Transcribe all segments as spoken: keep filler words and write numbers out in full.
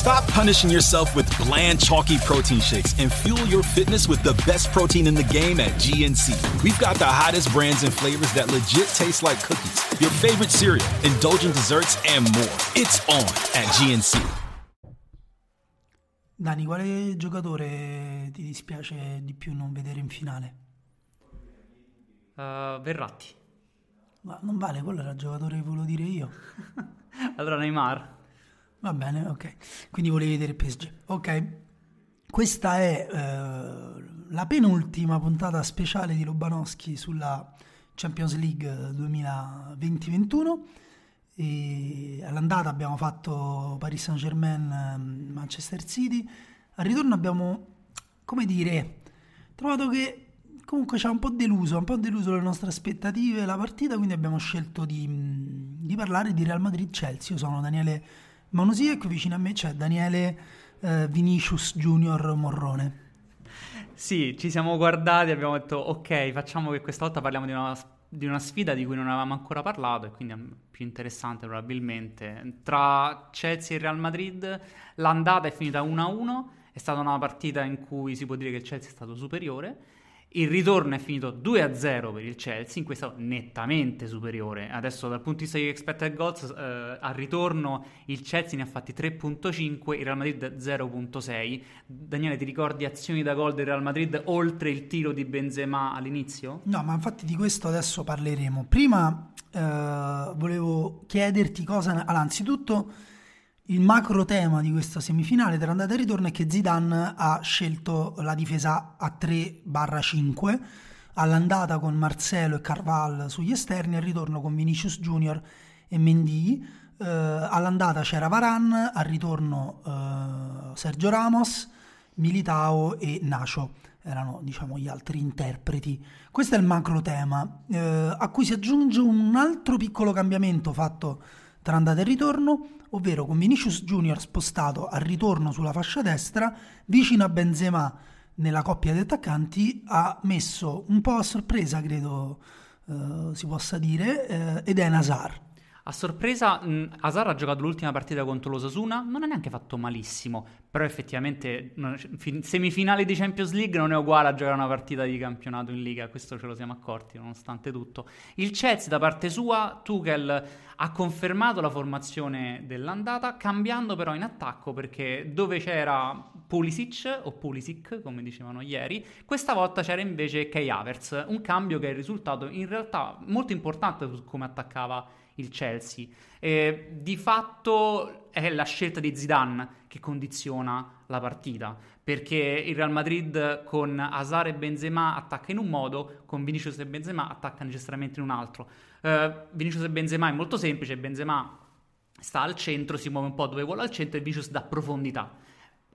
Stop punishing yourself with bland, chalky protein shakes and fuel your fitness with the best protein in the game at G N C. We've got the hottest brands and flavors that legit taste like cookies, your favorite cereal, indulgent desserts, and more. It's on at G N C. Dani, quale giocatore ti dispiace di più non vedere in finale? Uh, Verratti. Ma non vale, quello era il giocatore che volevo dire io. Allora Neymar. Va bene, ok. Quindi volevi vedere P S G. Ok, questa è eh, la penultima puntata speciale di Lobanovskyi sulla Champions League duemilaventi ventuno. E all'andata abbiamo fatto Paris Saint-Germain, Manchester City. Al ritorno abbiamo, come dire, trovato che comunque ci ha un po' deluso, un po' deluso le nostre aspettative la partita, quindi abbiamo scelto di, di parlare di Real Madrid-Chelsea. Io sono Daniele Maunusia, qui vicino a me c'è Daniele eh, Vinicius Junior Morrone. Sì, ci siamo guardati e abbiamo detto ok, facciamo che questa volta parliamo di una, di una sfida di cui non avevamo ancora parlato e quindi è più interessante probabilmente. Tra Chelsea e Real Madrid l'andata è finita uno a uno, è stata una partita in cui si può dire che il Chelsea è stato superiore. Il ritorno è finito due a zero per il Chelsea, in questo nettamente superiore. Adesso dal punto di vista di expected goals, eh, al ritorno il Chelsea ne ha fatti tre virgola cinque, il Real Madrid zero virgola sei. Daniele, ti ricordi azioni da gol del Real Madrid oltre il tiro di Benzema all'inizio? No, ma infatti di questo adesso parleremo. Prima eh, volevo chiederti cosa... Allora, anzitutto il macro tema di questa semifinale tra andata e ritorno è che Zidane ha scelto la difesa a tre cinque, all'andata con Marcelo e Carval sugli esterni, al ritorno con Vinicius Junior e Mendy. Eh, all'andata c'era Varane, al ritorno eh, Sergio Ramos, Militão e Nacho, erano diciamo gli altri interpreti. Questo è il macro tema, eh, a cui si aggiunge un altro piccolo cambiamento fatto tra andata e ritorno, ovvero con Vinicius Junior spostato al ritorno sulla fascia destra, vicino a Benzema nella coppia di attaccanti, ha messo un po' a sorpresa, credo eh, si possa dire, eh, Eden Hazard. A sorpresa, Hazard ha giocato l'ultima partita contro l'Osasuna, non ha neanche fatto malissimo, però effettivamente semifinale di Champions League non è uguale a giocare una partita di campionato in Liga, questo ce lo siamo accorti nonostante tutto. Il Chelsea da parte sua, Tuchel ha confermato la formazione dell'andata, cambiando però in attacco, perché dove c'era Pulisic, o Pulisic come dicevano ieri, questa volta c'era invece Kai Havertz, un cambio che è risultato in realtà molto importante su come attaccava il Chelsea. Eh, di fatto è la scelta di Zidane che condiziona la partita, perché il Real Madrid con Hazard e Benzema attacca in un modo, con Vinicius e Benzema attacca necessariamente in un altro. Eh, Vinicius e Benzema è molto semplice, Benzema sta al centro, si muove un po' dove vuole al centro e Vinicius dà profondità.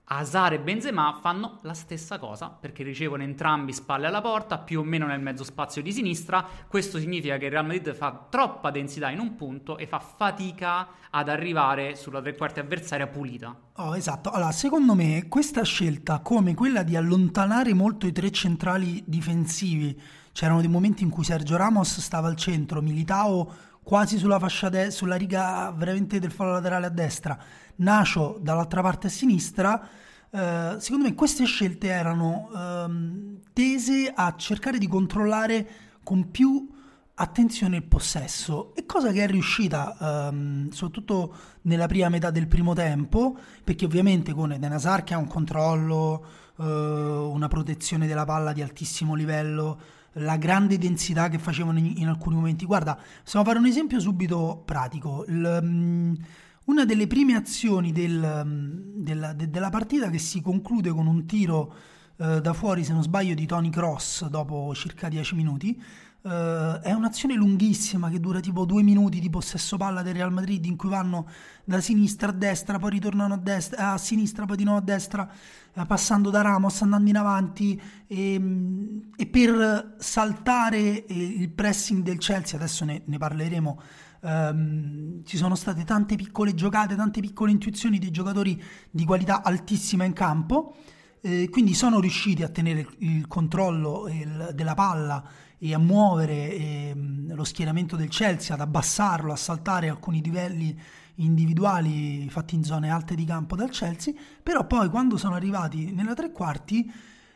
Hazard e Benzema fanno la stessa cosa, perché ricevono entrambi spalle alla porta, più o meno nel mezzo spazio di sinistra. Questo significa che il Real Madrid fa troppa densità in un punto e fa fatica ad arrivare sulla tre quarti avversaria pulita. Oh, esatto. Allora, secondo me questa scelta, come quella di allontanare molto i tre centrali difensivi, c'erano dei momenti in cui Sergio Ramos stava al centro, Militão quasi sulla fascia de- sulla riga veramente del fallo laterale a destra, Nacho dall'altra parte a sinistra. Eh, secondo me queste scelte erano ehm, tese a cercare di controllare con più attenzione il possesso, e cosa che è riuscita ehm, soprattutto nella prima metà del primo tempo, perché ovviamente con Eden Hazard che ha un controllo, eh, una protezione della palla di altissimo livello, la grande densità che facevano in alcuni momenti. Guarda, possiamo fare un esempio subito pratico. Il, um, una delle prime azioni del, um, della, de, della partita, che si conclude con un tiro uh, da fuori, se non sbaglio, di Toni Kroos dopo circa dieci minuti, uh, Uh, è un'azione lunghissima che dura tipo due minuti di possesso palla del Real Madrid, in cui vanno da sinistra a destra, poi ritornano a, destra, a sinistra, poi di nuovo a destra, uh, passando da Ramos, andando in avanti e, e per saltare il pressing del Chelsea, adesso ne, ne parleremo. Um, ci sono state tante piccole giocate, tante piccole intuizioni dei giocatori di qualità altissima in campo, eh, quindi sono riusciti a tenere il controllo il, della palla e a muovere eh, lo schieramento del Chelsea, ad abbassarlo, a saltare alcuni livelli individuali fatti in zone alte di campo dal Chelsea. Però poi quando sono arrivati nella tre quarti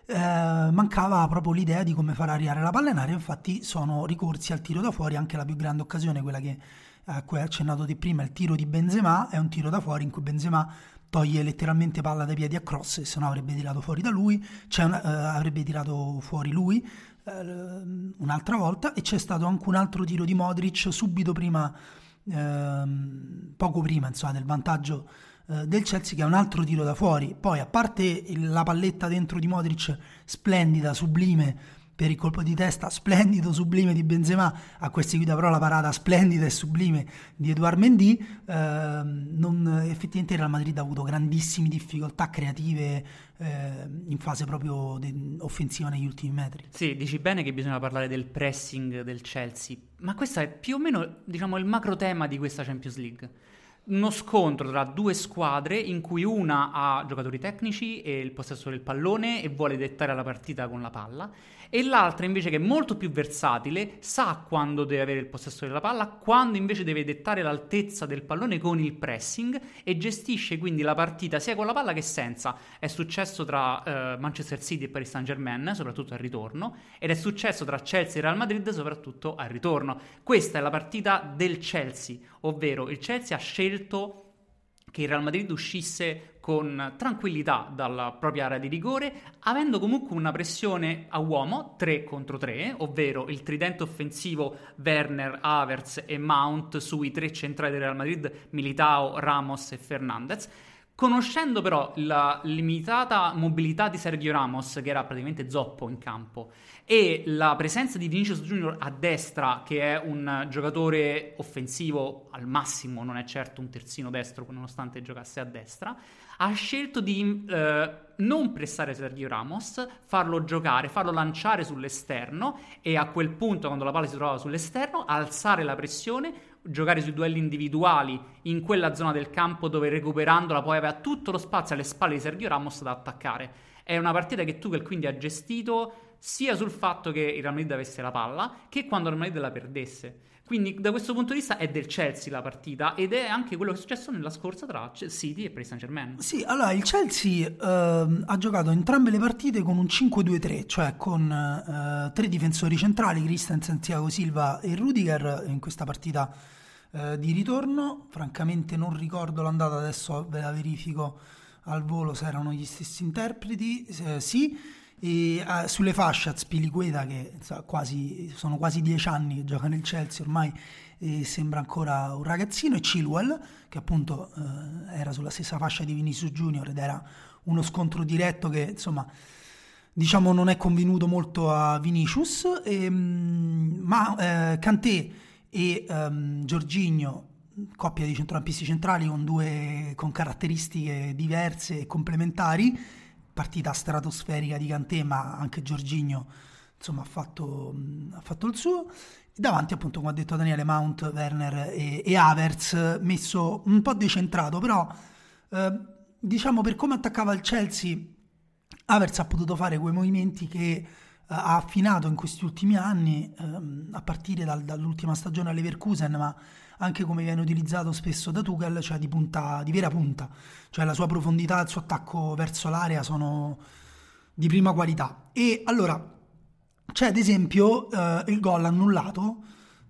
eh, mancava proprio l'idea di come far arrivare la palla in aria, infatti sono ricorsi al tiro da fuori, anche la più grande occasione, quella che, a cui hai accennato di prima, il tiro di Benzema, è un tiro da fuori in cui Benzema toglie letteralmente palla dai piedi a cross, se no avrebbe tirato fuori da lui, cioè, eh, avrebbe tirato fuori lui un'altra volta. E c'è stato anche un altro tiro di Modric subito prima, ehm, poco prima insomma del vantaggio eh, del Chelsea, che è un altro tiro da fuori. Poi, a parte la palletta dentro di Modric, splendida, sublime, per il colpo di testa, splendido, sublime di Benzema, a cui è seguita però la parata splendida e sublime di Édouard Mendy, eh, non, effettivamente il Real Madrid ha avuto grandissime difficoltà creative eh, in fase proprio de- offensiva negli ultimi metri. Sì, dici bene che bisogna parlare del pressing del Chelsea, ma questo è più o meno, diciamo, il macro tema di questa Champions League. Uno scontro tra due squadre in cui una ha giocatori tecnici e il possesso del pallone e vuole dettare la partita con la palla, e l'altra invece, che è molto più versatile, sa quando deve avere il possesso della palla, quando invece deve dettare l'altezza del pallone con il pressing, e gestisce quindi la partita sia con la palla che senza. È successo tra eh, Manchester City e Paris Saint-Germain, soprattutto al ritorno, ed è successo tra Chelsea e Real Madrid, soprattutto al ritorno. Questa è la partita del Chelsea, ovvero il Chelsea ha scelto che il Real Madrid uscisse con tranquillità dalla propria area di rigore, avendo comunque una pressione a uomo tre contro tre, ovvero il tridente offensivo Werner, Havertz e Mount sui tre centrali del Real Madrid, Militão, Ramos e Fernandes. Conoscendo però la limitata mobilità di Sergio Ramos, che era praticamente zoppo in campo, e la presenza di Vinicius Junior a destra, che è un giocatore offensivo al massimo, non è certo un terzino destro nonostante giocasse a destra, ha scelto di eh, non pressare Sergio Ramos, farlo giocare, farlo lanciare sull'esterno, e a quel punto, quando la palla si trovava sull'esterno, alzare la pressione, giocare sui duelli individuali in quella zona del campo dove, recuperandola, poi aveva tutto lo spazio alle spalle di Sergio Ramos da attaccare. È una partita che Tuchel quindi ha gestito sia sul fatto che il Real Madrid avesse la palla che quando il Real Madrid la perdesse. Quindi da questo punto di vista è del Chelsea la partita, ed è anche quello che è successo nella scorsa tra City e Paris Saint-Germain. Sì, allora il Chelsea eh, ha giocato entrambe le partite con un cinque due tre, cioè con eh, tre difensori centrali, Christensen, Thiago Silva e Rudiger. In questa partita eh, di ritorno, francamente non ricordo l'andata, adesso ve la verifico al volo se erano gli stessi interpreti, eh, sì. E uh, sulle fasce Azpilicueta, che so, quasi, sono quasi dieci anni che gioca nel Chelsea ormai, e sembra ancora un ragazzino, e Chilwell, che appunto uh, era sulla stessa fascia di Vinicius Junior, ed era uno scontro diretto che, insomma, diciamo non è convenuto molto a Vinicius, e, ma uh, Kanté e um, Jorginho, coppia di centrocampisti centrali con due con caratteristiche diverse e complementari. Partita stratosferica di Kanté, ma anche Jorginho, insomma, ha fatto, ha fatto il suo. Davanti, appunto, come ha detto Daniele, Mount, Werner e, e Havertz, messo un po' decentrato, però eh, diciamo, per come attaccava il Chelsea, Havertz ha potuto fare quei movimenti che eh, ha affinato in questi ultimi anni, ehm, a partire dal, dall'ultima stagione a Leverkusen, ma anche come viene utilizzato spesso da Tuchel, cioè di punta, di vera punta, cioè la sua profondità, il suo attacco verso l'area sono di prima qualità. E allora c'è, ad esempio, eh, il gol annullato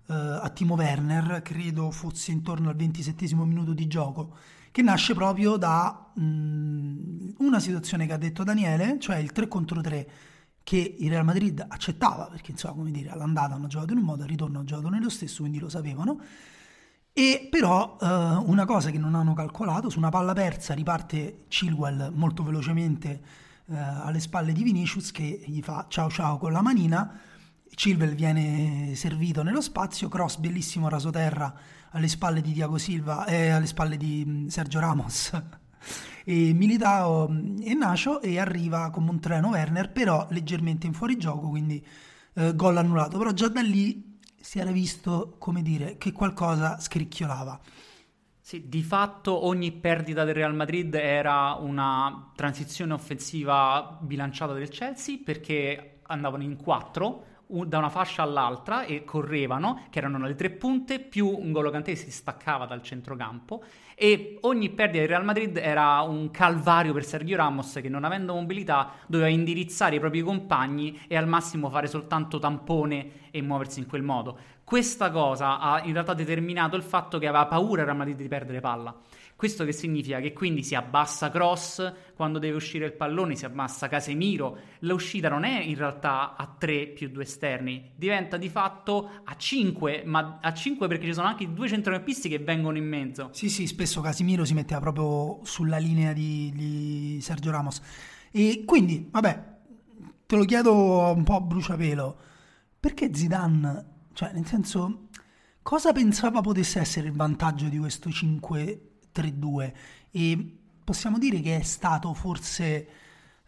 eh, a Timo Werner, credo fosse intorno al ventisettesimo minuto di gioco, che nasce proprio da mh, una situazione che ha detto Daniele, cioè il tre contro tre che il Real Madrid accettava, perché, insomma, come dire, all'andata hanno giocato in un modo, al ritorno hanno giocato nello stesso, quindi lo sapevano. E però eh, una cosa che non hanno calcolato: su una palla persa riparte Chilwell molto velocemente eh, alle spalle di Vinicius, che gli fa ciao ciao con la manina, Chilwell viene servito nello spazio, cross bellissimo rasoterra alle spalle di Thiago Silva e eh, alle spalle di Sergio Ramos e Militão e Nacho, e arriva come un treno Werner, però leggermente in fuorigioco, quindi eh, gol annullato. Però già da lì si era visto, come dire, che qualcosa scricchiolava. Sì, di fatto ogni perdita del Real Madrid era una transizione offensiva bilanciata del Chelsea, perché andavano in quattro da una fascia all'altra e correvano, che erano le tre punte più un gol Kanté si staccava dal centrocampo, e ogni perdita del Real Madrid era un calvario per Sergio Ramos, che non avendo mobilità doveva indirizzare i propri compagni e al massimo fare soltanto tampone e muoversi in quel modo. Questa cosa ha in realtà determinato il fatto che aveva paura il Real Madrid di perdere palla. Questo che significa? Che quindi si abbassa Cross quando deve uscire il pallone, si abbassa Casemiro, l'uscita non è in realtà a tre più due esterni, diventa di fatto a cinque, ma a cinque perché ci sono anche due centrocampisti che vengono in mezzo. Sì, sì, spesso Casemiro si metteva proprio sulla linea di, di Sergio Ramos. E quindi, vabbè, te lo chiedo un po' a bruciapelo, perché Zidane, cioè nel senso, cosa pensava potesse essere il vantaggio di questo cinque tre due? E possiamo dire che è stato forse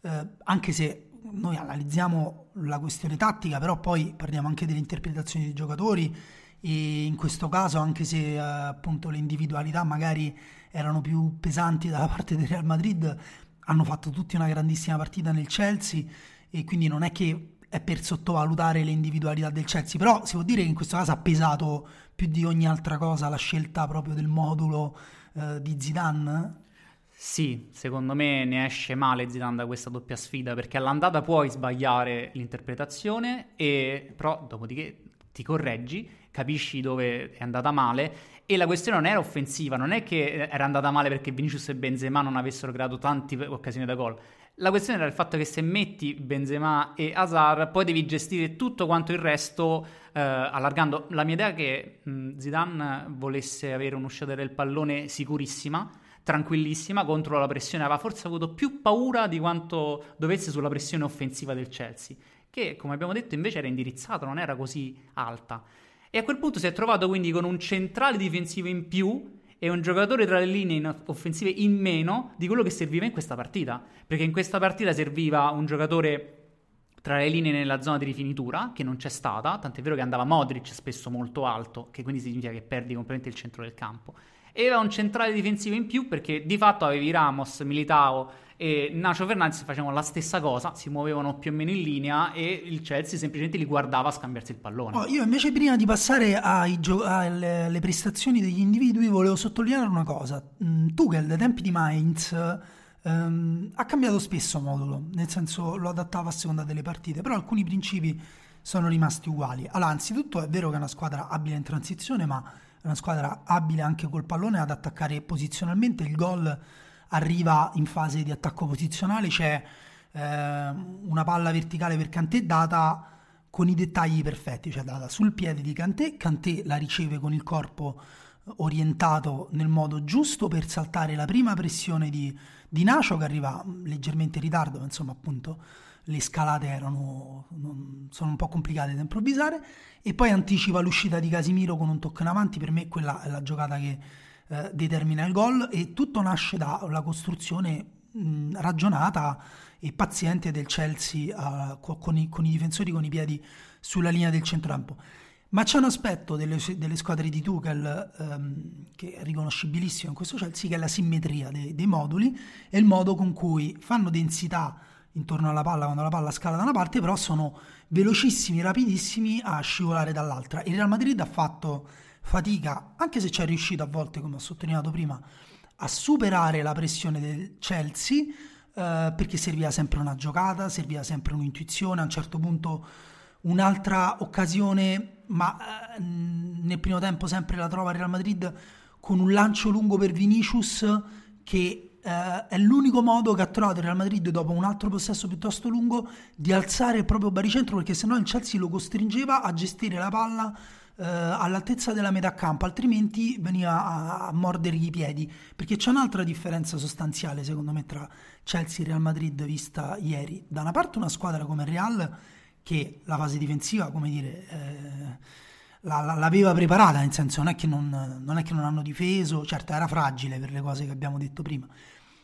eh, anche se noi analizziamo la questione tattica, però poi parliamo anche delle interpretazioni dei giocatori, e in questo caso anche se eh, appunto le individualità magari erano più pesanti dalla parte del Real Madrid, hanno fatto tutti una grandissima partita nel Chelsea, e quindi non è che è per sottovalutare le individualità del Chelsea, però si può dire che in questo caso ha pesato più di ogni altra cosa la scelta proprio del modulo eh, di Zidane? Sì, secondo me ne esce male Zidane da questa doppia sfida, perché all'andata puoi sbagliare l'interpretazione, e però dopodiché ti correggi, capisci dove è andata male, e la questione non era offensiva, non è che era andata male perché Vinicius e Benzema non avessero creato tante occasioni da gol. La questione era il fatto che se metti Benzema e Hazard poi devi gestire tutto quanto il resto eh, allargando. La mia idea è che mh, Zidane volesse avere un'uscita del pallone sicurissima, tranquillissima, contro la pressione. Aveva forse avuto più paura di quanto dovesse sulla pressione offensiva del Chelsea, che come abbiamo detto invece era indirizzata, non era così alta. E a quel punto si è trovato quindi con un centrale difensivo in più e un giocatore tra le linee offensive in meno di quello che serviva in questa partita, perché in questa partita serviva un giocatore tra le linee nella zona di rifinitura, che non c'è stata, tant'è vero che andava Modric spesso molto alto, che quindi significa che perdi completamente il centro del campo, e aveva un centrale difensivo in più perché di fatto avevi Ramos, Militão e Nacho Fernandes facevano la stessa cosa, si muovevano più o meno in linea, e il Chelsea semplicemente li guardava scambiarsi il pallone. Oh, io invece prima di passare ai gio- alle, alle prestazioni degli individui volevo sottolineare una cosa. Tuchel dai tempi di Mainz ehm, ha cambiato spesso modulo, nel senso lo adattava a seconda delle partite, però alcuni principi sono rimasti uguali. Allora, anzitutto è vero che è una squadra abile in transizione, ma è una squadra abile anche col pallone ad attaccare posizionalmente. Il gol arriva in fase di attacco posizionale, c'è eh, una palla verticale per Kanté data con i dettagli perfetti, cioè data sul piede di Kanté, Kanté la riceve con il corpo orientato nel modo giusto per saltare la prima pressione di, di Nacho, che arriva leggermente in ritardo, ma insomma appunto le scalate erano non, sono un po' complicate da improvvisare, e poi anticipa l'uscita di Casemiro con un tocco in avanti. Per me quella è la giocata che determina il gol, e tutto nasce dalla costruzione mh, ragionata e paziente del Chelsea uh, con, i, con i difensori con i piedi sulla linea del centrocampo. Ma c'è un aspetto delle, delle squadre di Tuchel um, che è riconoscibilissimo in questo Chelsea, che è la simmetria dei, dei moduli e il modo con cui fanno densità intorno alla palla quando la palla scala da una parte, però sono velocissimi, rapidissimi a scivolare dall'altra. Il Real Madrid ha fatto fatica, anche se ci è riuscito a volte, come ho sottolineato prima, a superare la pressione del Chelsea, eh, perché serviva sempre una giocata, serviva sempre un'intuizione, a un certo punto un'altra occasione, ma eh, nel primo tempo sempre la trova il Real Madrid con un lancio lungo per Vinicius, che eh, è l'unico modo che ha trovato il Real Madrid, dopo un altro possesso piuttosto lungo, di alzare il proprio baricentro, perché sennò il Chelsea lo costringeva a gestire la palla Uh, all'altezza della metà campo, altrimenti veniva a, a mordergli i piedi. Perché c'è un'altra differenza sostanziale secondo me tra Chelsea e Real Madrid vista ieri: da una parte una squadra come Real che la fase difensiva, come dire, eh, la, la, l'aveva preparata, nel senso non è che non, non è che non hanno difeso, certo era fragile per le cose che abbiamo detto prima,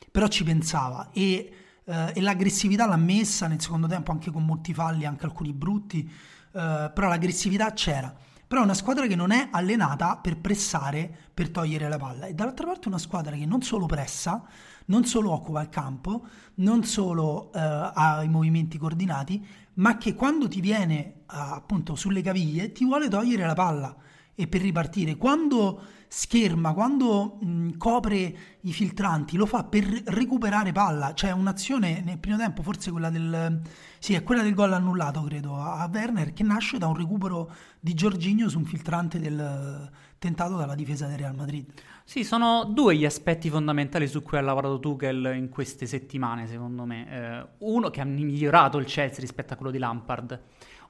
però ci pensava e, eh, e l'aggressività l'ha messa nel secondo tempo, anche con molti falli, anche alcuni brutti, eh, però l'aggressività c'era. Però è una squadra che non è allenata per pressare, per togliere la palla, e dall'altra parte una squadra che non solo pressa, non solo occupa il campo, non solo eh, ha i movimenti coordinati, ma che quando ti viene appunto sulle caviglie ti vuole togliere la palla e per ripartire, quando scherma, quando mh, copre i filtranti, lo fa per recuperare palla. C'è un'azione nel primo tempo, forse quella del sì, è quella del gol annullato, credo, a Werner, che nasce da un recupero di Jorginho su un filtrante del, tentato dalla difesa del Real Madrid. Sì, sono due gli aspetti fondamentali su cui ha lavorato Tuchel in queste settimane, secondo me. Eh, uno, che ha migliorato il Chelsea rispetto a quello di Lampard.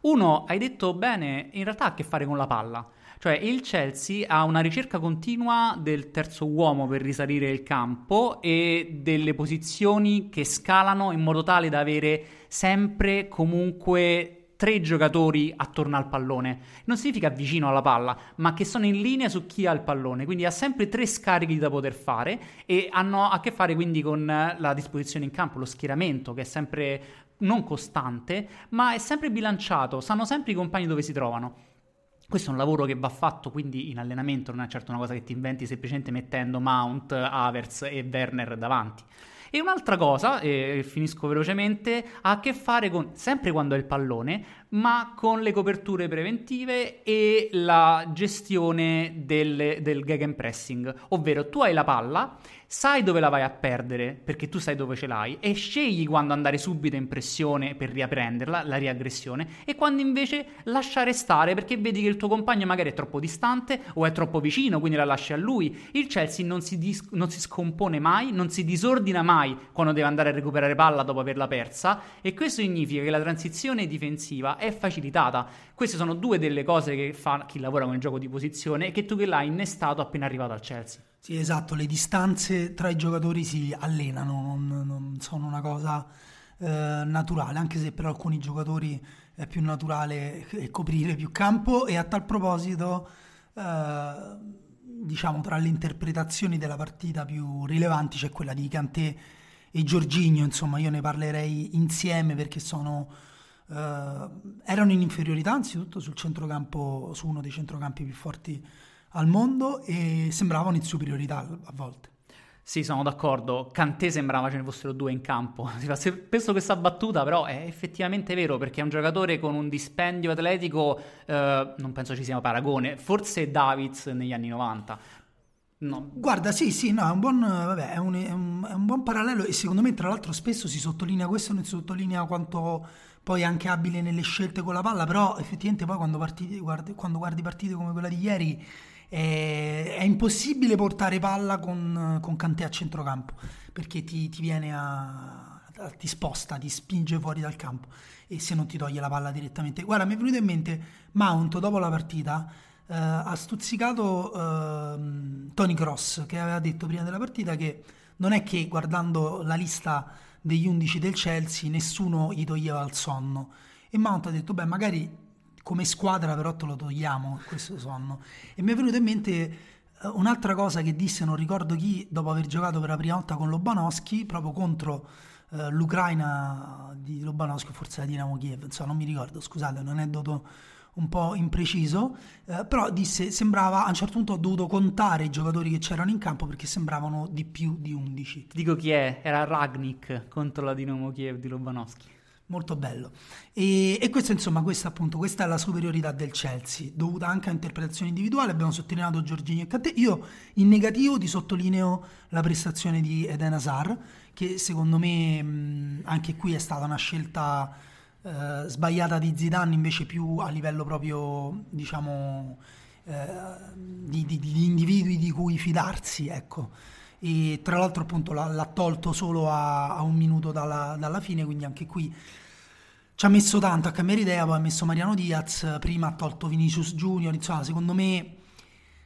Uno, hai detto bene, in realtà ha a che fare con la palla. Cioè il Chelsea ha una ricerca continua del terzo uomo per risalire il campo e delle posizioni che scalano in modo tale da avere sempre comunque tre giocatori attorno al pallone. Non significa vicino alla palla, ma che sono in linea su chi ha il pallone, quindi ha sempre tre scarichi da poter fare e hanno a che fare quindi con la disposizione in campo, lo schieramento che è sempre non costante, ma è sempre bilanciato, sanno sempre i compagni dove si trovano. Questo è un lavoro che va fatto quindi in allenamento, non è certo una cosa che ti inventi semplicemente mettendo Mount, Havertz e Werner davanti. E un'altra cosa, e finisco velocemente, ha a che fare con, sempre quando è il pallone, ma con le coperture preventive e la gestione del, del gegenpressing, ovvero tu hai la palla, sai dove la vai a perdere perché tu sai dove ce l'hai e scegli quando andare subito in pressione per riaprenderla, la riaggressione, e quando invece lasciare stare perché vedi che il tuo compagno magari è troppo distante o è troppo vicino, quindi la lasci a lui. Il Chelsea non si, dis- non si scompone mai, non si disordina mai quando deve andare a recuperare palla dopo averla persa, e questo significa che la transizione difensiva è facilitata. Queste sono due delle cose che fa chi lavora con il gioco di posizione e che tu che l'hai innestato appena arrivato al Chelsea. Sì, esatto, le distanze tra i giocatori si allenano, non, non sono una cosa eh, naturale, anche se per alcuni giocatori è più naturale coprire più campo. E a tal proposito, eh, diciamo, tra le interpretazioni della partita più rilevanti c'è quella di Kanté e Jorginho. Insomma, io ne parlerei insieme perché sono eh, erano in inferiorità anzitutto sul centrocampo, su uno dei centrocampi più forti al mondo, e sembravano in superiorità a volte. Sì, sono d'accordo. Kanté sembrava ce ne fossero due in campo. Si fa spesso questa battuta, però è effettivamente vero, perché è un giocatore con un dispendio atletico, eh, non penso ci sia paragone, forse Davids negli anni novanta. No. Guarda, sì, sì, no, è un buon, vabbè, è un, è un, è un buon parallelo, e secondo me, tra l'altro, spesso si sottolinea questo, non si sottolinea quanto poi è anche abile nelle scelte con la palla, però effettivamente poi quando, partite, guardi, quando guardi partite come quella di ieri, È, è impossibile portare palla con, con Kanté a centrocampo, perché ti, ti viene a, a ti sposta, ti spinge fuori dal campo, e se non ti toglie la palla direttamente. Guarda, mi è venuto in mente Mount dopo la partita, eh, ha stuzzicato eh, Toni Kroos, che aveva detto prima della partita che non è che guardando la lista degli undici del Chelsea nessuno gli toglieva il sonno, e Mount ha detto beh, magari come squadra però te lo togliamo questo sonno. E mi è venuto in mente uh, un'altra cosa che disse, non ricordo chi, dopo aver giocato per la prima volta con Lobanovskyi, proprio contro uh, l'Ucraina di Lobanovskyi, forse la Dinamo Kiev, insomma, non mi ricordo, scusate, un aneddoto un po' impreciso, uh, però disse, sembrava, a un certo punto ho dovuto contare i giocatori che c'erano in campo perché sembravano di più di undici. Ti dico chi è, era Ragnik contro la Dinamo Kiev di Lobanovskyi. Molto bello. E, e questo, insomma, questa appunto, questa è la superiorità del Chelsea, dovuta anche a interpretazioni individuali. Abbiamo sottolineato Jorginho e Kanté. Io in negativo ti sottolineo la prestazione di Eden Hazard, che secondo me mh, anche qui è stata una scelta eh, sbagliata di Zidane, invece più a livello proprio, diciamo, eh, di, di, di individui di cui fidarsi, ecco. E tra l'altro appunto l'ha, l'ha tolto solo a, a un minuto dalla, dalla fine, quindi anche qui ci ha messo tanto a cambiare idea. Poi ha messo Mariano Diaz, prima ha tolto Vinicius Junior, insomma, secondo me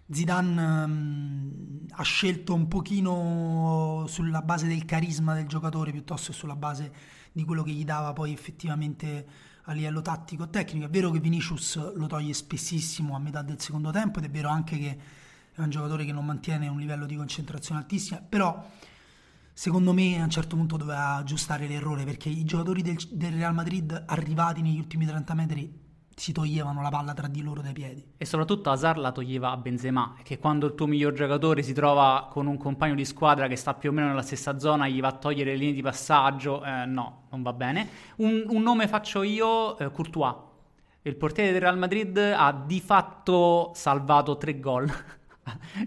Zidane mh, ha scelto un pochino sulla base del carisma del giocatore piuttosto che sulla base di quello che gli dava poi effettivamente a livello tattico tecnico. È vero che Vinicius lo toglie spessissimo a metà del secondo tempo ed è vero anche che è un giocatore che non mantiene un livello di concentrazione altissima, però secondo me a un certo punto doveva aggiustare l'errore, perché i giocatori del, del Real Madrid arrivati negli ultimi trenta metri si toglievano la palla tra di loro dai piedi, e soprattutto Hazard la toglieva a Benzema, che quando il tuo miglior giocatore si trova con un compagno di squadra che sta più o meno nella stessa zona, gli va a togliere le linee di passaggio, eh, no, non va bene. Un, un nome faccio io, eh, Courtois, il portiere del Real Madrid, ha di fatto salvato tre gol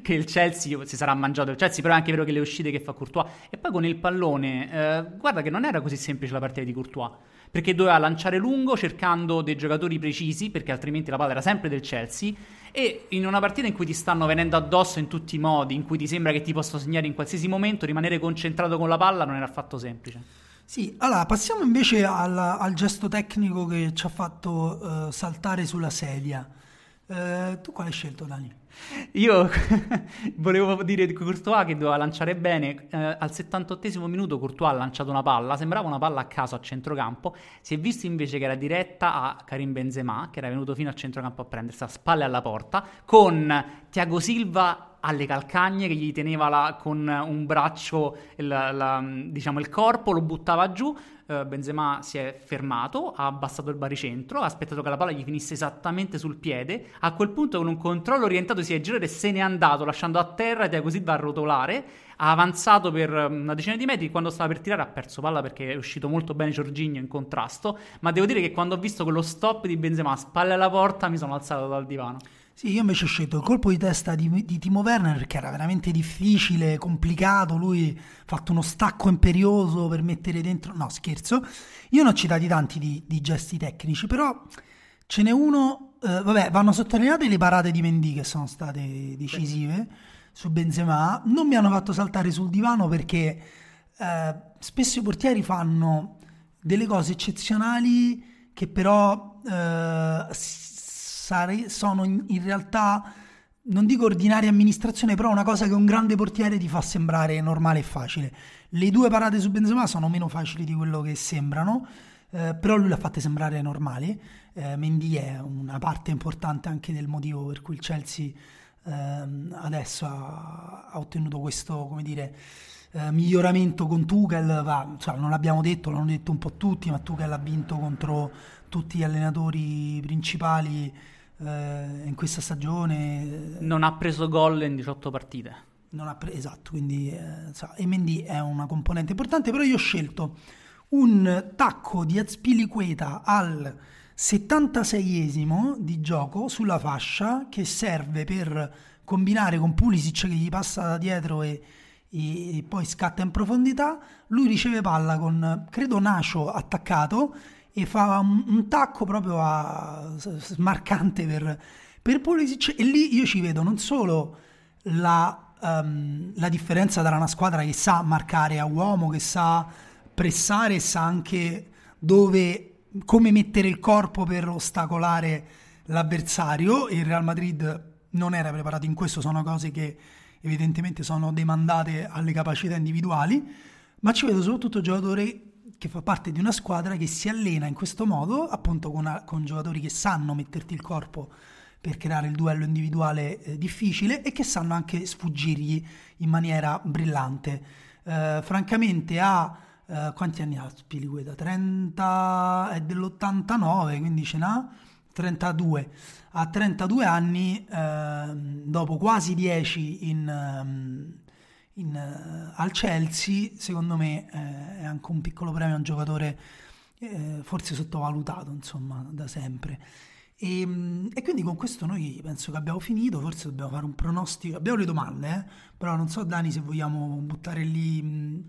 che il Chelsea si sarà mangiato il Chelsea, però è anche vero che le uscite che fa Courtois, e poi con il pallone, eh, guarda che non era così semplice la partita di Courtois, perché doveva lanciare lungo cercando dei giocatori precisi, perché altrimenti la palla era sempre del Chelsea, e in una partita in cui ti stanno venendo addosso in tutti i modi, in cui ti sembra che ti possano segnare in qualsiasi momento, rimanere concentrato con la palla non era affatto semplice. Sì, allora passiamo invece al, al gesto tecnico che ci ha fatto uh, saltare sulla sedia. Uh, tu quale hai scelto, Dani? Io volevo dire di Courtois che doveva lanciare bene, uh, al settantottesimo minuto Courtois ha lanciato una palla, sembrava una palla a caso a centrocampo, si è visto invece che era diretta a Karim Benzema, che era venuto fino al centrocampo a prendersi a spalle alla porta, con Thiago Silva alle calcagne che gli teneva la, con un braccio la, la, diciamo il corpo, lo buttava giù. Uh, Benzema si è fermato, ha abbassato il baricentro, ha aspettato che la palla gli finisse esattamente sul piede, a quel punto con un controllo orientato si è girato e se n'è andato lasciando a terra Thiago Silva a rotolare. Ha avanzato per una decina di metri, quando stava per tirare ha perso palla perché è uscito molto bene Jorginho in contrasto, ma devo dire che quando ho visto quello stop di Benzema a spalle alla porta mi sono alzato dal divano. Sì, io invece ho scelto il colpo di testa di, di Timo Werner, perché era veramente difficile, complicato, lui ha fatto uno stacco imperioso per mettere dentro... No, scherzo. Io ne ho citati tanti di, di gesti tecnici, però ce n'è uno... Eh, vabbè, vanno sottolineate le parate di Mendy che sono state decisive, sì, su Benzema. Non mi hanno fatto saltare sul divano perché eh, spesso i portieri fanno delle cose eccezionali che però... Eh, sono in realtà, non dico ordinaria amministrazione, però una cosa che un grande portiere ti fa sembrare normale e facile. Le due parate su Benzema sono meno facili di quello che sembrano, eh, però lui l'ha fatta sembrare normale. eh, Mendy è una parte importante anche del motivo per cui il Chelsea ehm, adesso ha, ha ottenuto questo, come dire, eh, miglioramento con Tuchel. Va, cioè, non l'abbiamo detto, l'hanno detto un po' tutti, ma Tuchel ha vinto contro tutti gli allenatori principali in questa stagione. Non ha preso gol in diciotto partite, non ha pre- esatto, quindi eh, so, Mendy è una componente importante. Però io ho scelto un tacco di Azpilicueta al settantaseiesimo di gioco sulla fascia, che serve per combinare con Pulisic che gli passa da dietro e, e, e poi scatta in profondità. Lui riceve palla con, credo, Nacho attaccato e fa un, un tacco proprio a, smarcante per, per Pulisic, e lì io ci vedo non solo la, um, la differenza tra una squadra che sa marcare a uomo, che sa pressare, sa anche dove, come mettere il corpo per ostacolare l'avversario. Il Real Madrid non era preparato in questo, sono cose che evidentemente sono demandate alle capacità individuali, ma ci vedo soprattutto giocatori che fa parte di una squadra che si allena in questo modo, appunto con, a, con giocatori che sanno metterti il corpo per creare il duello individuale eh, difficile, e che sanno anche sfuggirgli in maniera brillante. Eh, francamente ha, eh, quanti anni ha Spiliqueta? trenta, è dell'ottantanove, quindi ce n'ha trentadue. Ha trentadue anni, eh, dopo quasi dieci in... Um, In, uh, al Chelsea, secondo me eh, è anche un piccolo premio a un giocatore eh, forse sottovalutato, insomma, da sempre. E, e quindi con questo noi penso che abbiamo finito. Forse dobbiamo fare un pronostico. Abbiamo le domande, eh? Però non so, Dani, se vogliamo buttare lì mh,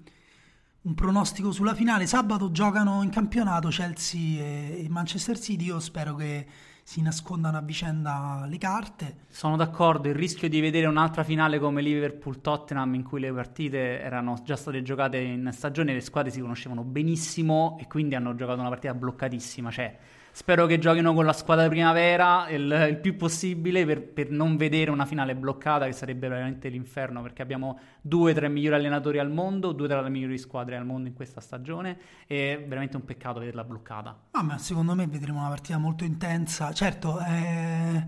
un pronostico sulla finale. Sabato giocano in campionato Chelsea e, e Manchester City. Io spero che si nascondano a vicenda le carte. Sono d'accordo, il rischio di vedere un'altra finale come Liverpool-Tottenham, in cui le partite erano già state giocate in stagione, le squadre si conoscevano benissimo e quindi hanno giocato una partita bloccatissima, cioè Spero che giochino con la squadra primavera il, il più possibile per, per non vedere una finale bloccata, che sarebbe veramente l'inferno, perché abbiamo due tra i migliori allenatori al mondo, due tra le migliori squadre al mondo in questa stagione, e veramente un peccato vederla bloccata. Ah, ma secondo me vedremo una partita molto intensa. Certo, eh...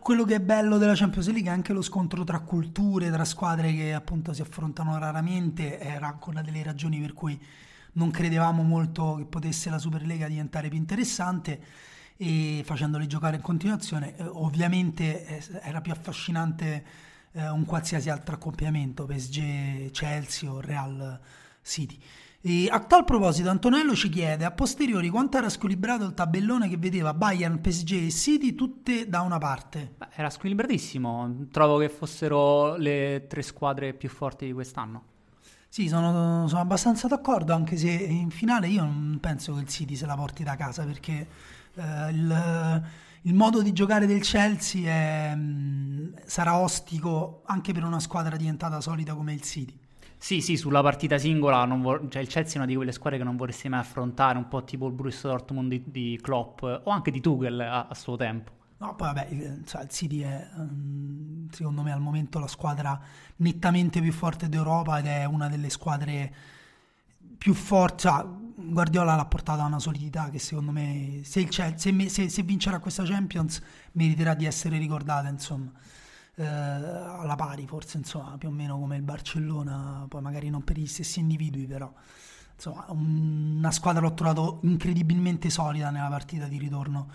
quello che è bello della Champions League è anche lo scontro tra culture, tra squadre che appunto si affrontano raramente. Era anche una delle ragioni per cui non credevamo molto che potesse la Superlega diventare più interessante, e facendoli giocare in continuazione eh, ovviamente eh, era più affascinante eh, un qualsiasi altro accoppiamento, P S G, Chelsea o Real City. E a tal proposito Antonello ci chiede a posteriori quanto era squilibrato il tabellone che vedeva Bayern, P S G e City tutte da una parte. Beh, era squilibratissimo, trovo che fossero le tre squadre più forti di quest'anno. Sì, sono, sono abbastanza d'accordo, anche se in finale io non penso che il City se la porti da casa, perché eh, il, il modo di giocare del Chelsea è, sarà ostico anche per una squadra diventata solida come il City. Sì, sì, sulla partita singola non vor- cioè il Chelsea è una di quelle squadre che non vorresti mai affrontare, un po' tipo il Borussia Dortmund di, di Klopp o anche di Tuchel a, a suo tempo. No, poi vabbè, il, cioè, il City è um, secondo me al momento la squadra nettamente più forte d'Europa ed è una delle squadre più forti. Cioè, Guardiola l'ha portata a una solidità che secondo me se, il Chelsea, se, se, se vincerà questa Champions meriterà di essere ricordata, insomma. Alla pari forse, insomma, più o meno come il Barcellona, poi magari non per gli stessi individui, però insomma una squadra l'ho trovato incredibilmente solida nella partita di ritorno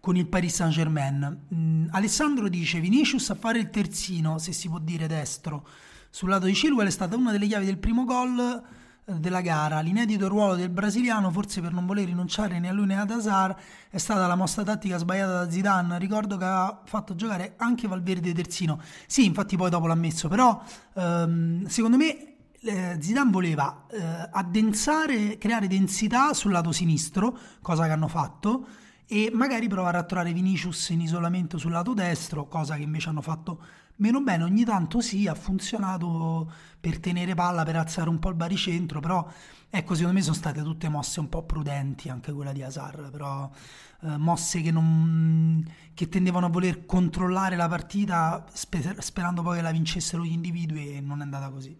con il Paris Saint-Germain. Mm, Alessandro dice Vinicius a fare il terzino, se si può dire destro, sul lato di Chilwell è stata una delle chiavi del primo gol della gara. L'inedito ruolo del brasiliano, forse per non voler rinunciare né a lui né ad Hazard, è stata la mossa tattica sbagliata da Zidane. Ricordo che ha fatto giocare anche Valverde terzino. Sì, infatti poi dopo l'ha messo, però ehm, secondo me eh, Zidane voleva eh, addensare, creare densità sul lato sinistro, cosa che hanno fatto, e magari provare a trovare Vinicius in isolamento sul lato destro, cosa che invece hanno fatto meno bene. Ogni tanto sì, ha funzionato per tenere palla, per alzare un po' il baricentro, però ecco, secondo me sono state tutte mosse un po' prudenti, anche quella di Hazard, però eh, mosse che, non, che tendevano a voler controllare la partita sper- sperando poi che la vincessero gli individui, e non è andata così.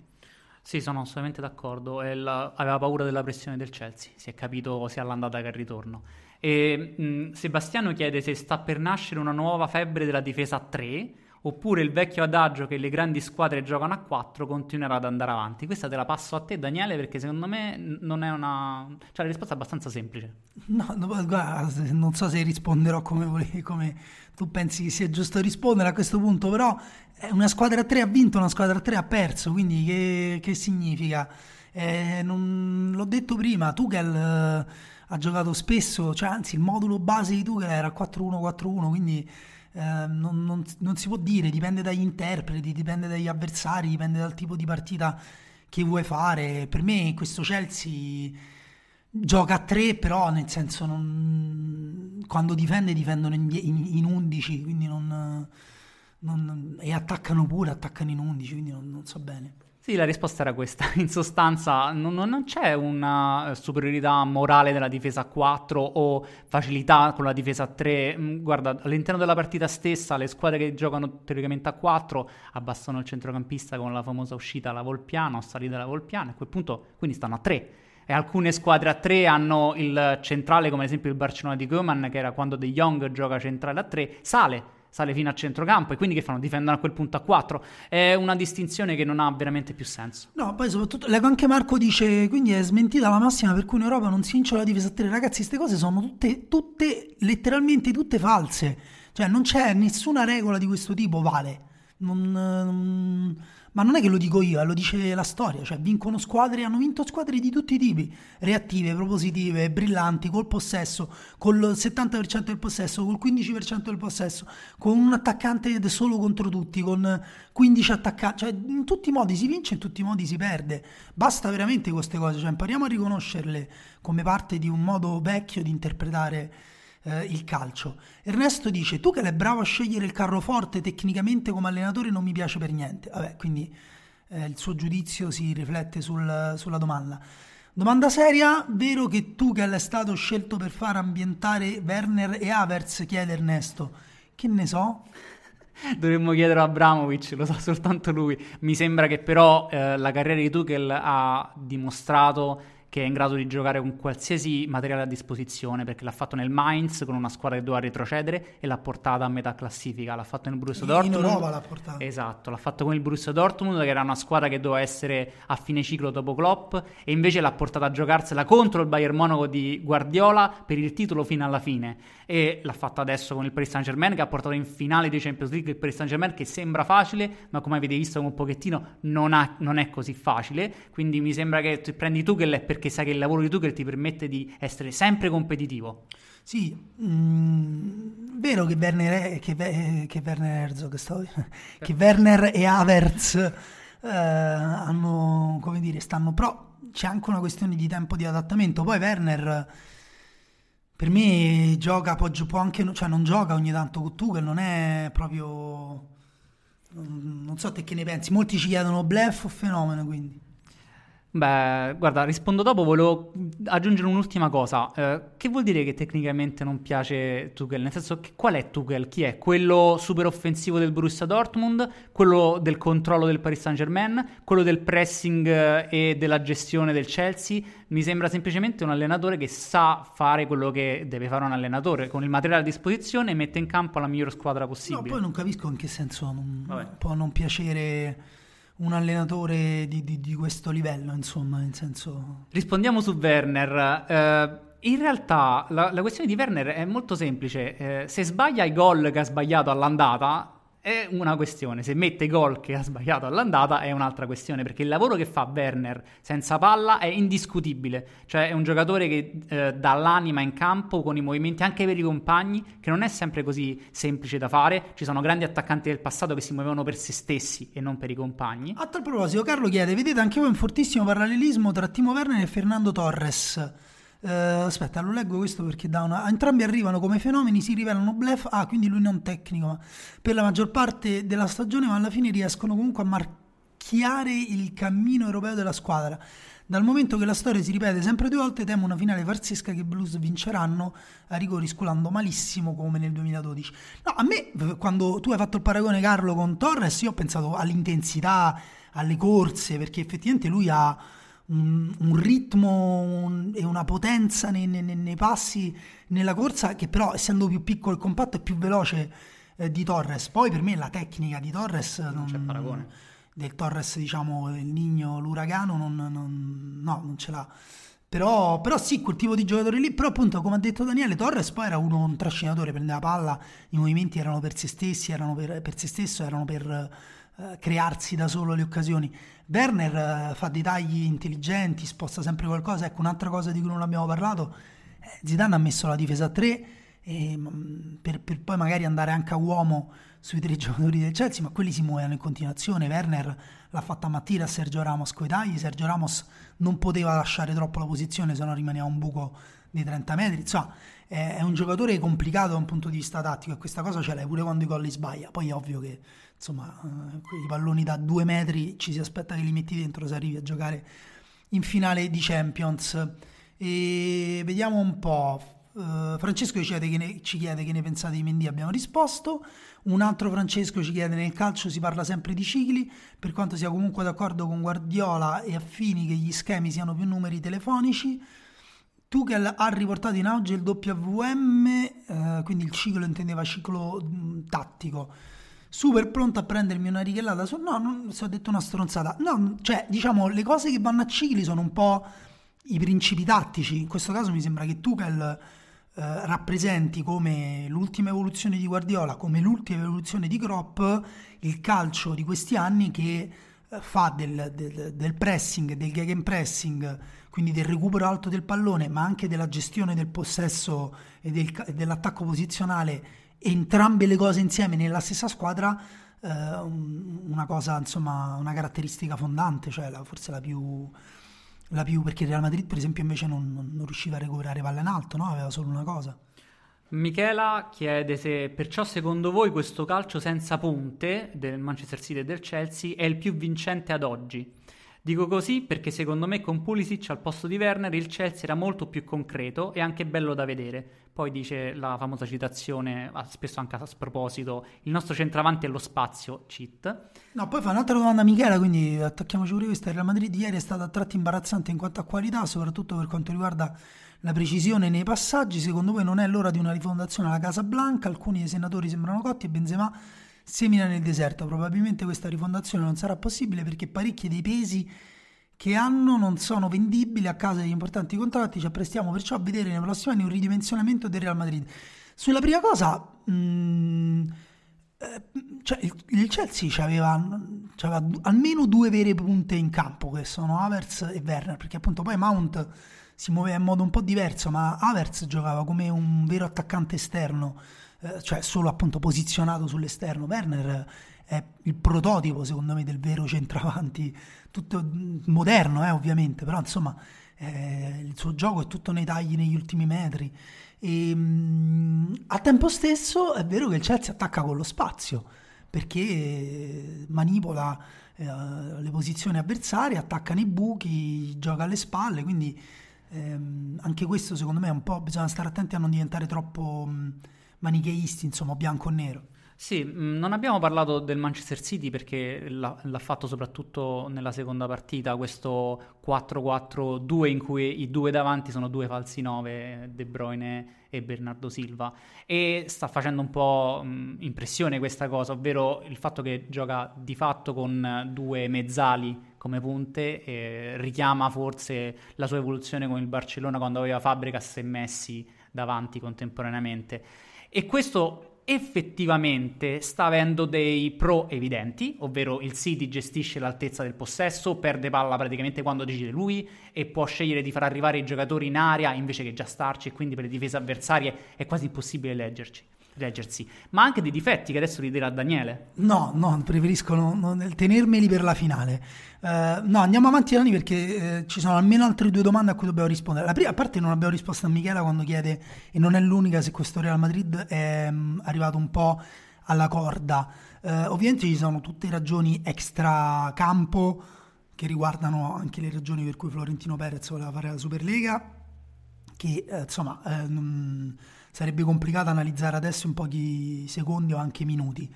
Sì, sono assolutamente d'accordo. E la, aveva paura della pressione del Chelsea, si è capito sia all'andata che al ritorno. E, mh, Sebastiano chiede se sta per nascere una nuova febbre della difesa a tre, oppure il vecchio adagio che le grandi squadre giocano a quattro continuerà ad andare avanti. Questa te la passo a te, Daniele, perché secondo me non è una... cioè la risposta è abbastanza semplice. No, no, guarda, non so se risponderò come, volevi, come tu pensi che sia giusto rispondere a questo punto, però una squadra a tre ha vinto, una squadra a tre ha perso, quindi che, che significa? Eh, non, l'ho detto prima, Tuchel eh, ha giocato spesso, cioè anzi il modulo base di Tuchel era quattro uno quattro uno, quindi... Uh, non, non, non si può dire, dipende dagli interpreti, dipende dagli avversari, dipende dal tipo di partita che vuoi fare. Per me questo Chelsea gioca a tre, però nel senso non, quando difende difendono in, in, in undici, quindi non, non, e attaccano pure, attaccano in undici, quindi non, non so bene. Sì, la risposta era questa. In sostanza non, non c'è una superiorità morale della difesa a quattro o facilità con la difesa a tre. Guarda, all'interno della partita stessa le squadre che giocano teoricamente a quattro abbassano il centrocampista con la famosa uscita alla Volpiano, salita alla Volpiano, e a quel punto quindi stanno a tre. E alcune squadre a tre hanno il centrale, come ad esempio il Barcellona di Koeman, che era quando De Jong gioca centrale a tre, sale. sale fino a centrocampo, e quindi che fanno? Difendono a quel punto a quattro. È una distinzione che non ha veramente più senso. No, poi soprattutto leggo anche Marco dice quindi è smentita la massima per cui in Europa non si vince la difesa a tre. Ragazzi, queste cose sono tutte, tutte letteralmente tutte false, cioè non c'è nessuna regola di questo tipo, vale non, non, ma non è che lo dico io, lo dice la storia, cioè vincono squadre, hanno vinto squadre di tutti i tipi, reattive, propositive, brillanti, col possesso, col settanta per cento del possesso, col quindici per cento del possesso, con un attaccante solo contro tutti, con quindici attaccanti, cioè in tutti i modi si vince, in tutti i modi si perde. Basta veramente queste cose, cioè impariamo a riconoscerle come parte di un modo vecchio di interpretare Eh, il calcio. Ernesto dice tu che è bravo a scegliere il carro forte, tecnicamente come allenatore non mi piace per niente. Vabbè, quindi eh, il suo giudizio si riflette sul, sulla domanda. Domanda seria, vero che Tuchel è stato scelto per far ambientare Werner e Havertz? Chiede Ernesto. Che ne so? Dovremmo chiedere a Abramovic, lo sa soltanto lui. Mi sembra che però eh, la carriera di Tuchel ha dimostrato che è in grado di giocare con qualsiasi materiale a disposizione, perché l'ha fatto nel Mainz con una squadra che doveva retrocedere e l'ha portata a metà classifica, l'ha fatto nel Borussia Dortmund. In Europa l'ha portata. Esatto, l'ha fatto con il Borussia Dortmund, che era una squadra che doveva essere a fine ciclo dopo Klopp, e invece l'ha portata a giocarsela contro il Bayern Monaco di Guardiola per il titolo fino alla fine, e l'ha fatto adesso con il Paris Saint-Germain, che ha portato in finale di Champions League il Paris Saint-Germain, che sembra facile, ma come avete visto con Pochettino non, ha, non è così facile. Quindi mi sembra che tu prendi Tuchel è perché che sai che il lavoro di Tuchel ti permette di essere sempre competitivo. Sì, mh, vero che Werner, che, che Werner Herzog, sto, che Werner e Havertz eh, hanno, come dire, stanno, però c'è anche una questione di tempo di adattamento. Poi Werner per me gioca, può, può anche, cioè non gioca ogni tanto con Tuchel, non è proprio, non so te che ne pensi, molti ci chiedono bluff o fenomeno, quindi. Beh, guarda, rispondo dopo, volevo aggiungere un'ultima cosa. Eh, che vuol dire che tecnicamente non piace Tuchel? Nel senso, che qual è Tuchel? Chi è? Quello super offensivo del Borussia Dortmund? Quello del controllo del Paris Saint-Germain? Quello del pressing e della gestione del Chelsea? Mi sembra semplicemente un allenatore che sa fare quello che deve fare un allenatore, con il materiale a disposizione, e mette in campo la miglior squadra possibile. No, poi non capisco in che senso non può non piacere un allenatore di, di, di questo livello, insomma, nel senso. Rispondiamo su Werner. Eh, in realtà la, la questione di Werner è molto semplice. Eh, se sbaglia i gol che ha sbagliato all'andata è una questione, se mette i gol che ha sbagliato all'andata è un'altra questione, perché il lavoro che fa Werner senza palla è indiscutibile, cioè è un giocatore che eh, dà l'anima in campo con i movimenti anche per i compagni, che non è sempre così semplice da fare. Ci sono grandi attaccanti del passato che si muovevano per se stessi e non per i compagni. A tal proposito Carlo chiede: vedete anche voi un fortissimo parallelismo tra Timo Werner e Fernando Torres? Uh, aspetta, lo leggo questo perché da una... entrambi arrivano come fenomeni, si rivelano bluff. Ah, quindi lui non tecnico, ma per la maggior parte della stagione, ma alla fine riescono comunque a marchiare il cammino europeo della squadra. Dal momento che la storia si ripete sempre due volte, temo una finale farsesca che i Blues vinceranno a rigori sculando malissimo come nel duemiladodici. No, a me, quando tu hai fatto il paragone Carlo con Torres, io ho pensato all'intensità, alle corse, perché effettivamente lui ha Un, un ritmo un, e una potenza nei, nei, nei passi, nella corsa, che però essendo più piccolo e compatto è più veloce eh, di Torres. Poi per me la tecnica di Torres non c'è paragone, del Torres diciamo il Nigno, l'uragano non, non, no, non ce l'ha. Però, però sì, quel tipo di giocatore lì. Però appunto, come ha detto Daniele, Torres poi era uno, un trascinatore, prendeva palla, i movimenti erano per se stessi, erano per, per se stesso, erano per uh, crearsi da solo le occasioni. Werner uh, fa dei tagli intelligenti, sposta sempre qualcosa. Ecco, un'altra cosa di cui non abbiamo parlato, eh, Zidane ha messo la difesa a tre e, mh, per, per poi magari andare anche a uomo sui tre giocatori del Chelsea, ma quelli si muovono in continuazione. Werner l'ha fatta ammattire a Sergio Ramos coi tagli. Sergio Ramos non poteva lasciare troppo la posizione, se no rimaneva un buco di trenta metri. Insomma, è un giocatore complicato da un punto di vista tattico, e questa cosa ce l'hai pure quando i gol li sbaglia. Poi è ovvio che, insomma, i palloni da due metri ci si aspetta che li metti dentro se arrivi a giocare in finale di Champions. E vediamo un po'. Uh, Francesco ci chiede, che ne, ci chiede che ne pensate di Mendy, abbiamo risposto. Un altro Francesco ci chiede: nel calcio si parla sempre di cicli, per quanto sia comunque d'accordo con Guardiola e affini che gli schemi siano più numeri telefonici, Tuchel ha riportato in auge il W M, eh, quindi il ciclo intendeva ciclo mh, tattico. Super pronto a prendermi una righellata su... no, non se ho detto una stronzata, no, cioè diciamo le cose che vanno a cicli sono un po' i principi tattici. In questo caso mi sembra che Tuchel Uh, rappresenti come l'ultima evoluzione di Guardiola, come l'ultima evoluzione di Klopp, il calcio di questi anni che uh, fa del, del, del pressing, del gegenpressing, quindi del recupero alto del pallone, ma anche della gestione del possesso e del, dell'attacco posizionale, entrambe le cose insieme nella stessa squadra, uh, una cosa, insomma, una caratteristica fondante, cioè la, forse la più... la più, perché il Real Madrid per esempio invece non, non, non riusciva a recuperare palla in alto, no? Aveva solo una cosa. Michela chiede se perciò secondo voi questo calcio senza punte del Manchester City e del Chelsea è il più vincente ad oggi. Dico così perché secondo me con Pulisic al posto di Werner il Chelsea era molto più concreto e anche bello da vedere. Poi dice la famosa citazione, spesso anche a sproposito, il nostro centravanti è lo spazio, cheat. No, poi fa un'altra domanda Michela, quindi attacchiamoci pure questa. Real Madrid ieri è stata a tratti imbarazzante in quanto a qualità, soprattutto per quanto riguarda la precisione nei passaggi. Secondo voi non è l'ora di una rifondazione alla Casa Blanca? Alcuni senatori sembrano cotti e Benzema semina nel deserto. Probabilmente questa rifondazione non sarà possibile perché parecchi dei pesi che hanno non sono vendibili a causa degli importanti contratti. Ci apprestiamo perciò a vedere nei prossimi anni un ridimensionamento del Real Madrid. Sulla prima cosa, mh, eh, cioè il, il Chelsea c'aveva, c'aveva almeno due vere punte in campo, che sono Havertz e Werner, perché appunto poi Mount si muoveva in modo un po' diverso, ma Havertz giocava come un vero attaccante esterno, eh, cioè solo appunto posizionato sull'esterno. Werner è il prototipo secondo me del vero centravanti, tutto moderno eh, ovviamente, però insomma eh, il suo gioco è tutto nei tagli, negli ultimi metri. E mh, a tempo stesso è vero che il Chelsea attacca con lo spazio perché manipola eh, le posizioni avversarie, attacca nei buchi, gioca alle spalle, quindi ehm, anche questo secondo me è un po', bisogna stare attenti a non diventare troppo mh, manicheisti, insomma, bianco o nero. Sì, non abbiamo parlato del Manchester City perché l'ha, l'ha fatto soprattutto nella seconda partita, questo quattro quattro due in cui i due davanti sono due falsi nove, De Bruyne e Bernardo Silva, e sta facendo un po' impressione questa cosa, ovvero il fatto che gioca di fatto con due mezzali come punte, e richiama forse la sua evoluzione con il Barcellona quando aveva Fabregas e Messi davanti contemporaneamente, e questo effettivamente sta avendo dei pro evidenti, ovvero il City gestisce l'altezza del possesso, perde palla praticamente quando decide lui e può scegliere di far arrivare i giocatori in area invece che già starci, e quindi per le difese avversarie è quasi impossibile leggerci, leggersi. Ma anche dei difetti che adesso li dirà Daniele. No, no, preferisco no, no, tenermeli per la finale. Uh, no, andiamo avanti Dani perché uh, ci sono almeno altre due domande a cui dobbiamo rispondere. La prima parte non abbiamo risposto a Michela quando chiede, e non è l'unica, se questo Real Madrid è um, arrivato un po' alla corda. Uh, ovviamente ci sono tutte ragioni extra campo che riguardano anche le ragioni per cui Florentino Perez voleva fare la Superlega, che uh, insomma uh, non, sarebbe complicato analizzare adesso in pochi secondi o anche minuti.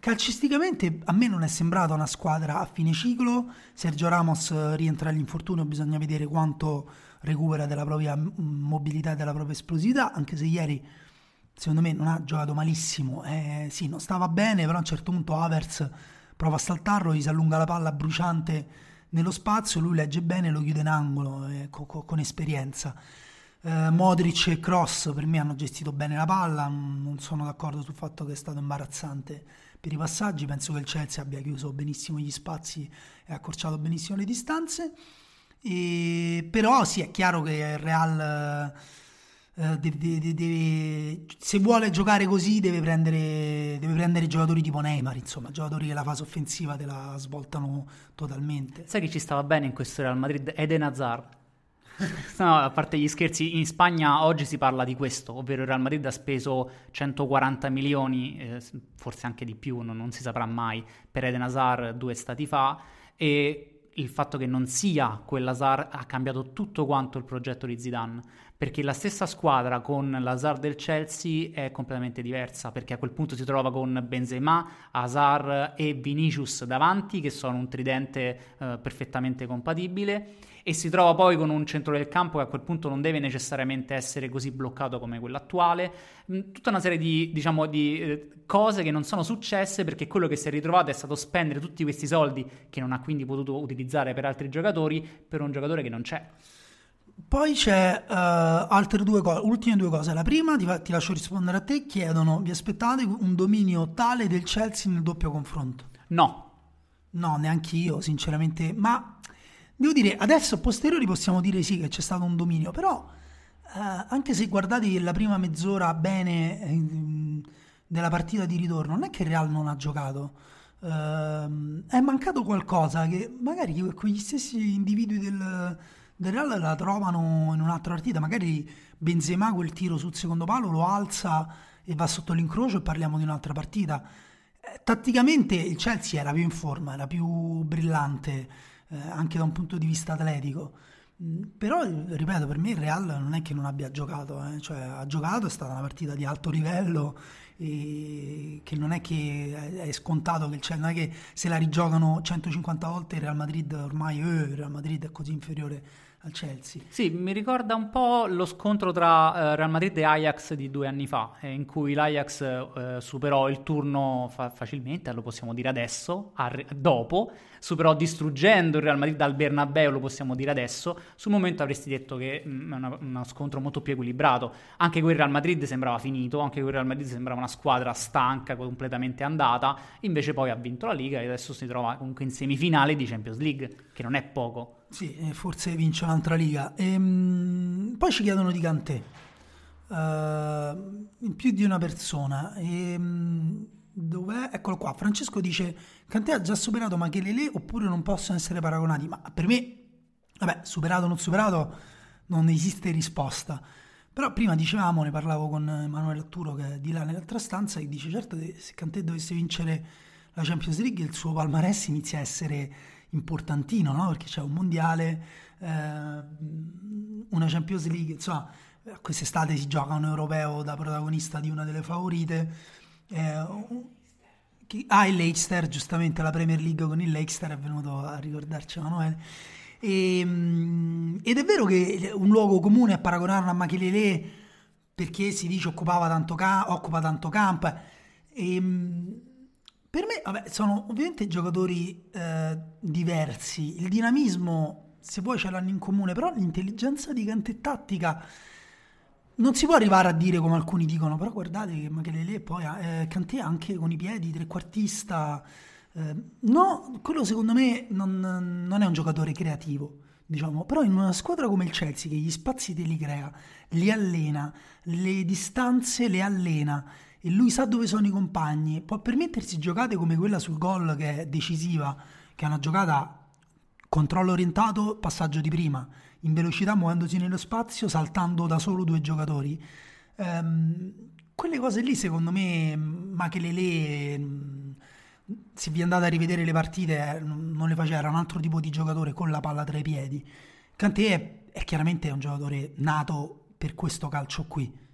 Calcisticamente a me non è sembrata una squadra a fine ciclo. Sergio Ramos rientra all'infortunio, bisogna vedere quanto recupera della propria mobilità e della propria esplosività, anche se ieri secondo me non ha giocato malissimo, eh, sì, non stava bene, però a un certo punto Havertz prova a saltarlo, gli si allunga la palla bruciante nello spazio, lui legge bene, lo chiude in angolo, eh, co- co- con esperienza. Eh, Modric e Kroos per me hanno gestito bene la palla, non sono d'accordo sul fatto che è stato imbarazzante per i passaggi, penso che il Chelsea abbia chiuso benissimo gli spazi e accorciato benissimo le distanze, e però sì, è chiaro che il Real eh, deve, deve, deve, se vuole giocare così deve prendere, deve prendere giocatori tipo Neymar, insomma giocatori che la fase offensiva te la svoltano totalmente. Sai che ci stava bene in questo Real Madrid? Eden Hazard. No, a parte gli scherzi, in Spagna oggi si parla di questo, ovvero il Real Madrid ha speso centoquaranta milioni, eh, forse anche di più, non, non si saprà mai, per Eden Hazard due stati fa, e il fatto che non sia quell'Hazard ha cambiato tutto quanto il progetto di Zidane, perché la stessa squadra con l'Hazard del Chelsea è completamente diversa, perché a quel punto si trova con Benzema, Hazard e Vinicius davanti, che sono un tridente eh, perfettamente compatibile, e si trova poi con un centro del campo che a quel punto non deve necessariamente essere così bloccato come quello attuale. Tutta una serie di, diciamo, di eh, cose che non sono successe, perché quello che si è ritrovato è stato spendere tutti questi soldi che non ha quindi potuto utilizzare per altri giocatori, per un giocatore che non c'è. Poi c'è uh, altre due cose, ultime due cose. La prima, ti, fa- ti lascio rispondere a te, chiedono: vi aspettate un dominio tale del Chelsea nel doppio confronto? No. No, neanche io, sinceramente, ma devo dire, adesso a posteriori possiamo dire sì che c'è stato un dominio, però eh, anche se guardate la prima mezz'ora bene eh, della partita di ritorno, non è che il Real non ha giocato, eh, è mancato qualcosa che magari quegli stessi individui del, del Real la trovano in un'altra partita. Magari Benzema quel tiro sul secondo palo lo alza e va sotto l'incrocio e parliamo di un'altra partita. Eh, tatticamente il Chelsea era più in forma, era più brillante, eh, anche da un punto di vista atletico. Però, ripeto, per me il Real non è che non abbia giocato, eh. Cioè, ha giocato, è stata una partita di alto livello, e che non è che è scontato che, cioè, non è che se la rigiocano centocinquanta volte il Real Madrid ormai, eh, il Real Madrid è così inferiore al Chelsea. Sì, mi ricorda un po' lo scontro tra eh, Real Madrid e Ajax di due anni fa, eh, in cui l'Ajax eh, superò il turno fa- facilmente, lo possiamo dire adesso, ar- dopo, superò distruggendo il Real Madrid al Bernabeu, lo possiamo dire adesso. Sul momento avresti detto che mh, è una, uno scontro molto più equilibrato, anche quel Real Madrid sembrava finito, anche quel Real Madrid sembrava una squadra stanca, completamente andata, invece poi ha vinto la Liga e adesso si trova comunque in semifinale di Champions League, che non è poco. Sì, forse vince un'altra Liga. Ehm, poi ci chiedono di Kanté, uh, in più di una persona. Ehm, dov'è? Eccolo qua. Francesco dice: Kanté ha già superato Makélélé oppure non possono essere paragonati? Ma per me, vabbè, superato o non superato, non esiste risposta. Però prima dicevamo, ne parlavo con Emanuele Atturo, che è di là nell'altra stanza, che dice: certo, se Kanté dovesse vincere la Champions League, il suo palmarès inizia a essere importantino, no? Perché c'è un mondiale, eh, una Champions League, insomma, quest'estate si gioca un europeo da protagonista di una delle favorite, eh, che, ah, il Leicester, giustamente, la Premier League con il Leicester, è venuto a ricordarci Emanuele, e, ed è vero che un luogo comune a paragonarlo a Makélélé, perché si dice occupava tanto ca- occupa tanto campo, e per me, vabbè, sono ovviamente giocatori eh, diversi, il dinamismo se vuoi ce l'hanno in comune, però l'intelligenza di Kanté tattica non si può arrivare a dire come alcuni dicono, però guardate che Makélélé poi eh, Kanté anche con i piedi, trequartista, eh, no, quello secondo me non, non è un giocatore creativo, diciamo, però in una squadra come il Chelsea, che gli spazi te li crea, li allena, le distanze le allena, e lui sa dove sono i compagni, può permettersi giocate come quella sul gol, che è decisiva, che è una giocata controllo orientato, passaggio di prima, in velocità, muovendosi nello spazio, saltando da solo due giocatori, ehm, quelle cose lì secondo me Makélélé, se vi andate a rivedere le partite, non le faceva, era un altro tipo di giocatore con la palla tra i piedi. Kanté è, è chiaramente un giocatore nato per questo calcio qui.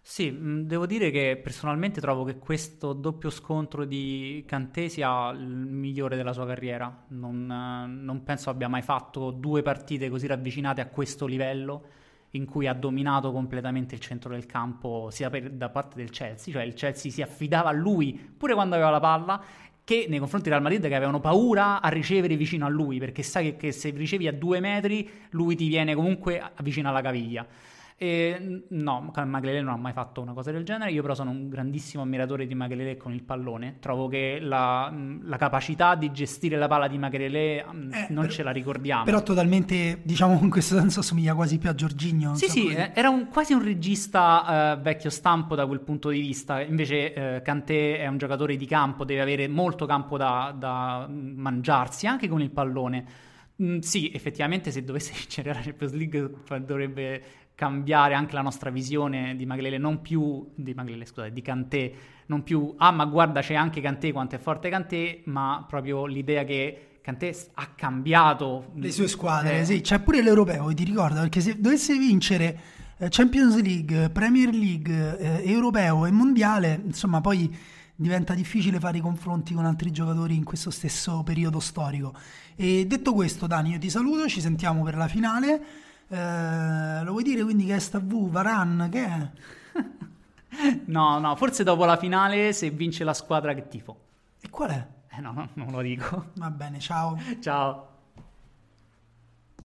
Sì, devo dire che personalmente trovo che questo doppio scontro di Kanté sia il migliore della sua carriera. Non, non penso abbia mai fatto due partite così ravvicinate a questo livello, in cui ha dominato completamente il centro del campo, sia per, da parte del Chelsea, cioè il Chelsea si affidava a lui pure quando aveva la palla, che nei confronti del Real Madrid, che avevano paura a ricevere vicino a lui, perché sa che, che se ricevi a due metri lui ti viene comunque vicino alla caviglia. E no, Makélélé non ha mai fatto una cosa del genere. Io però sono un grandissimo ammiratore di Makélélé con il pallone. Trovo che la, la capacità di gestire la palla di Makélélé eh, non però, ce la ricordiamo. Però totalmente, diciamo, in questo senso assomiglia quasi più a Jorginho. Sì, so sì, come... era un, quasi un regista eh, vecchio stampo da quel punto di vista. Invece eh, Kanté è un giocatore di campo, deve avere molto campo da, da mangiarsi anche con il pallone. Mm, sì, effettivamente se dovesse vincere la Champions League dovrebbe cambiare anche la nostra visione di Makélélé, non più di Makélélé, scusate, di Kanté, non più ah ma guarda c'è anche Kanté, quanto è forte Kanté, ma proprio l'idea che Kanté ha cambiato le sue squadre, eh. Sì, c'è pure l'europeo, ti ricordo, perché se dovesse vincere Champions League, Premier League, eh, europeo e mondiale, insomma, poi diventa difficile fare i confronti con altri giocatori in questo stesso periodo storico. E detto questo, Dani, io ti saluto, ci sentiamo per la finale. Eh, lo vuoi dire quindi che è Stavu, Varane, che è? no, no, forse dopo la finale, se vince la squadra che tifo. E qual è? Eh no, no, non lo dico. Va bene, ciao. Ciao.